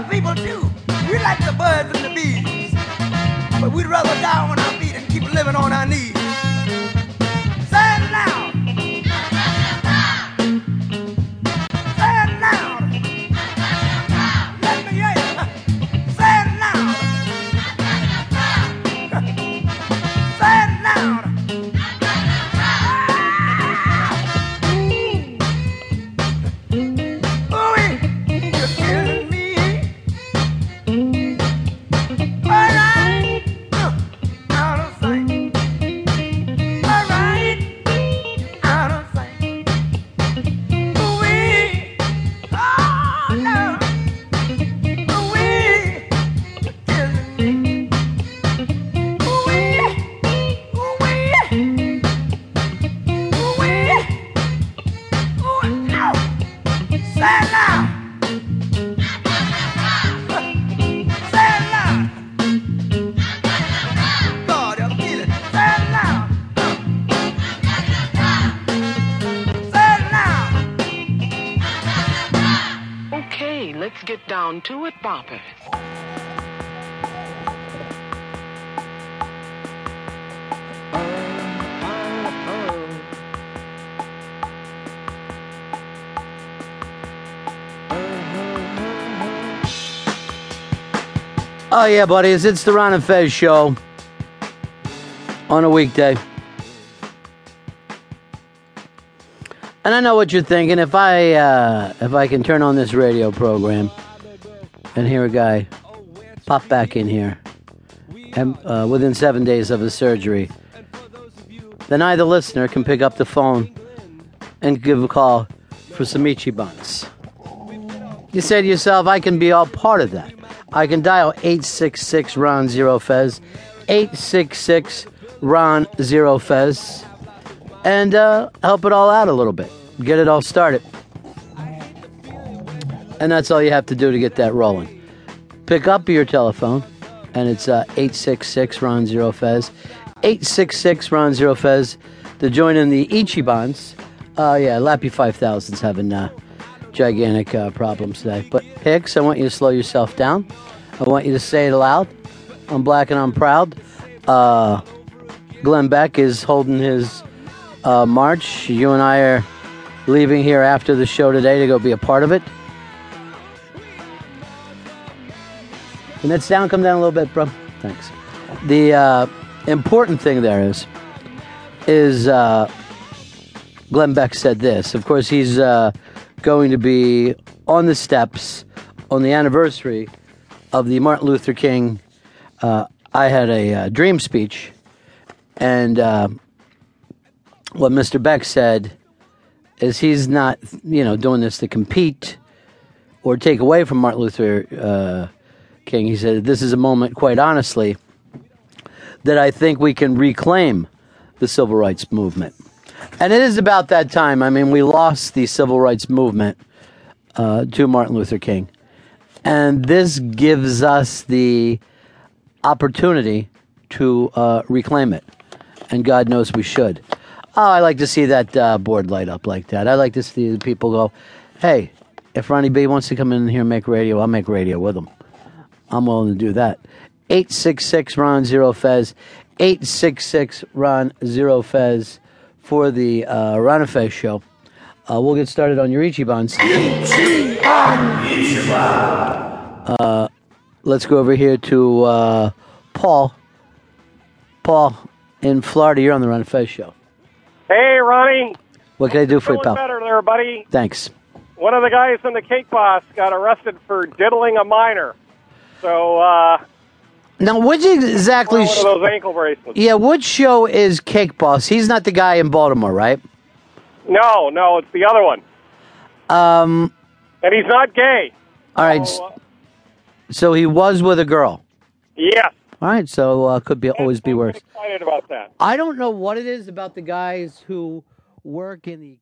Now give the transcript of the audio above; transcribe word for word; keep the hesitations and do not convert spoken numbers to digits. real people do. We like the birds and the bees, but we'd rather die on our feet and keep living on our knees. To it, boppers. Oh yeah, buddies, it's the Ron and Fez show on a weekday. And I know what you're thinking. If I uh, if I can turn on this radio program and hear a guy pop back in here and, uh, within seven days of his surgery, then I, the listener, can pick up the phone and give a call for some Ichibans. You say to yourself, I can be all part of that. I can dial eight six six Ron zero Fez, eight six six Ron zero Fez, and uh, help it all out a little bit. Get it all started. And that's all you have to do to get that rolling. Pick up your telephone, and it's uh, eight six six Ron zero Fez. eight six six Ron zero Fez to join in the Ichibans. Uh, yeah, Lappy five thousand's having uh, gigantic uh, problems today. But Hicks, I want you to slow yourself down. I want you to say it aloud. I'm black and I'm proud. Uh, Glenn Beck is holding his uh, march. You and I are leaving here after the show today to go be a part of it. And it's down, come down a little bit, bro. Thanks. The uh, important thing there is, is uh, Glenn Beck said this. Of course, he's uh, going to be on the steps on the anniversary of the Martin Luther King uh, I Had a uh, Dream speech. And uh, what Mister Beck said is he's not, you know, doing this to compete or take away from Martin Luther uh King. He said, this is a moment, quite honestly, that I think we can reclaim the civil rights movement. And it is about that time. I mean, we lost the civil rights movement uh, to Martin Luther King. And this gives us the opportunity to uh, reclaim it. And God knows we should. Oh, I like to see that uh, board light up like that. I like to see the people go, hey, if Ronnie B wants to come in here and make radio, I'll make radio with him. I'm willing to do that. eight six six Ron zero Fez. eight six six Ron zero Fez for the uh, Ron and Fez show. Uh, we'll get started on your Ichibans. Ichiban! Ichiban! Uh, let's go over here to uh, Paul. Paul in Florida, you're on the Ron and Fez show. Hey, Ronnie. What can I do for you, pal? Better there, buddy. Thanks. One of the guys in the Cake Boss got arrested for diddling a minor. So, uh... Now, which exactly... One of those ankle bracelets. Yeah, which show is Cake Boss? He's not the guy in Baltimore, right? No, no, it's the other one. Um... And he's not gay. All right, so, uh, so he was with a girl. Yes. All right, so uh, could be always be worse. I'm excited about that. I don't know what it is about the guys who work in the...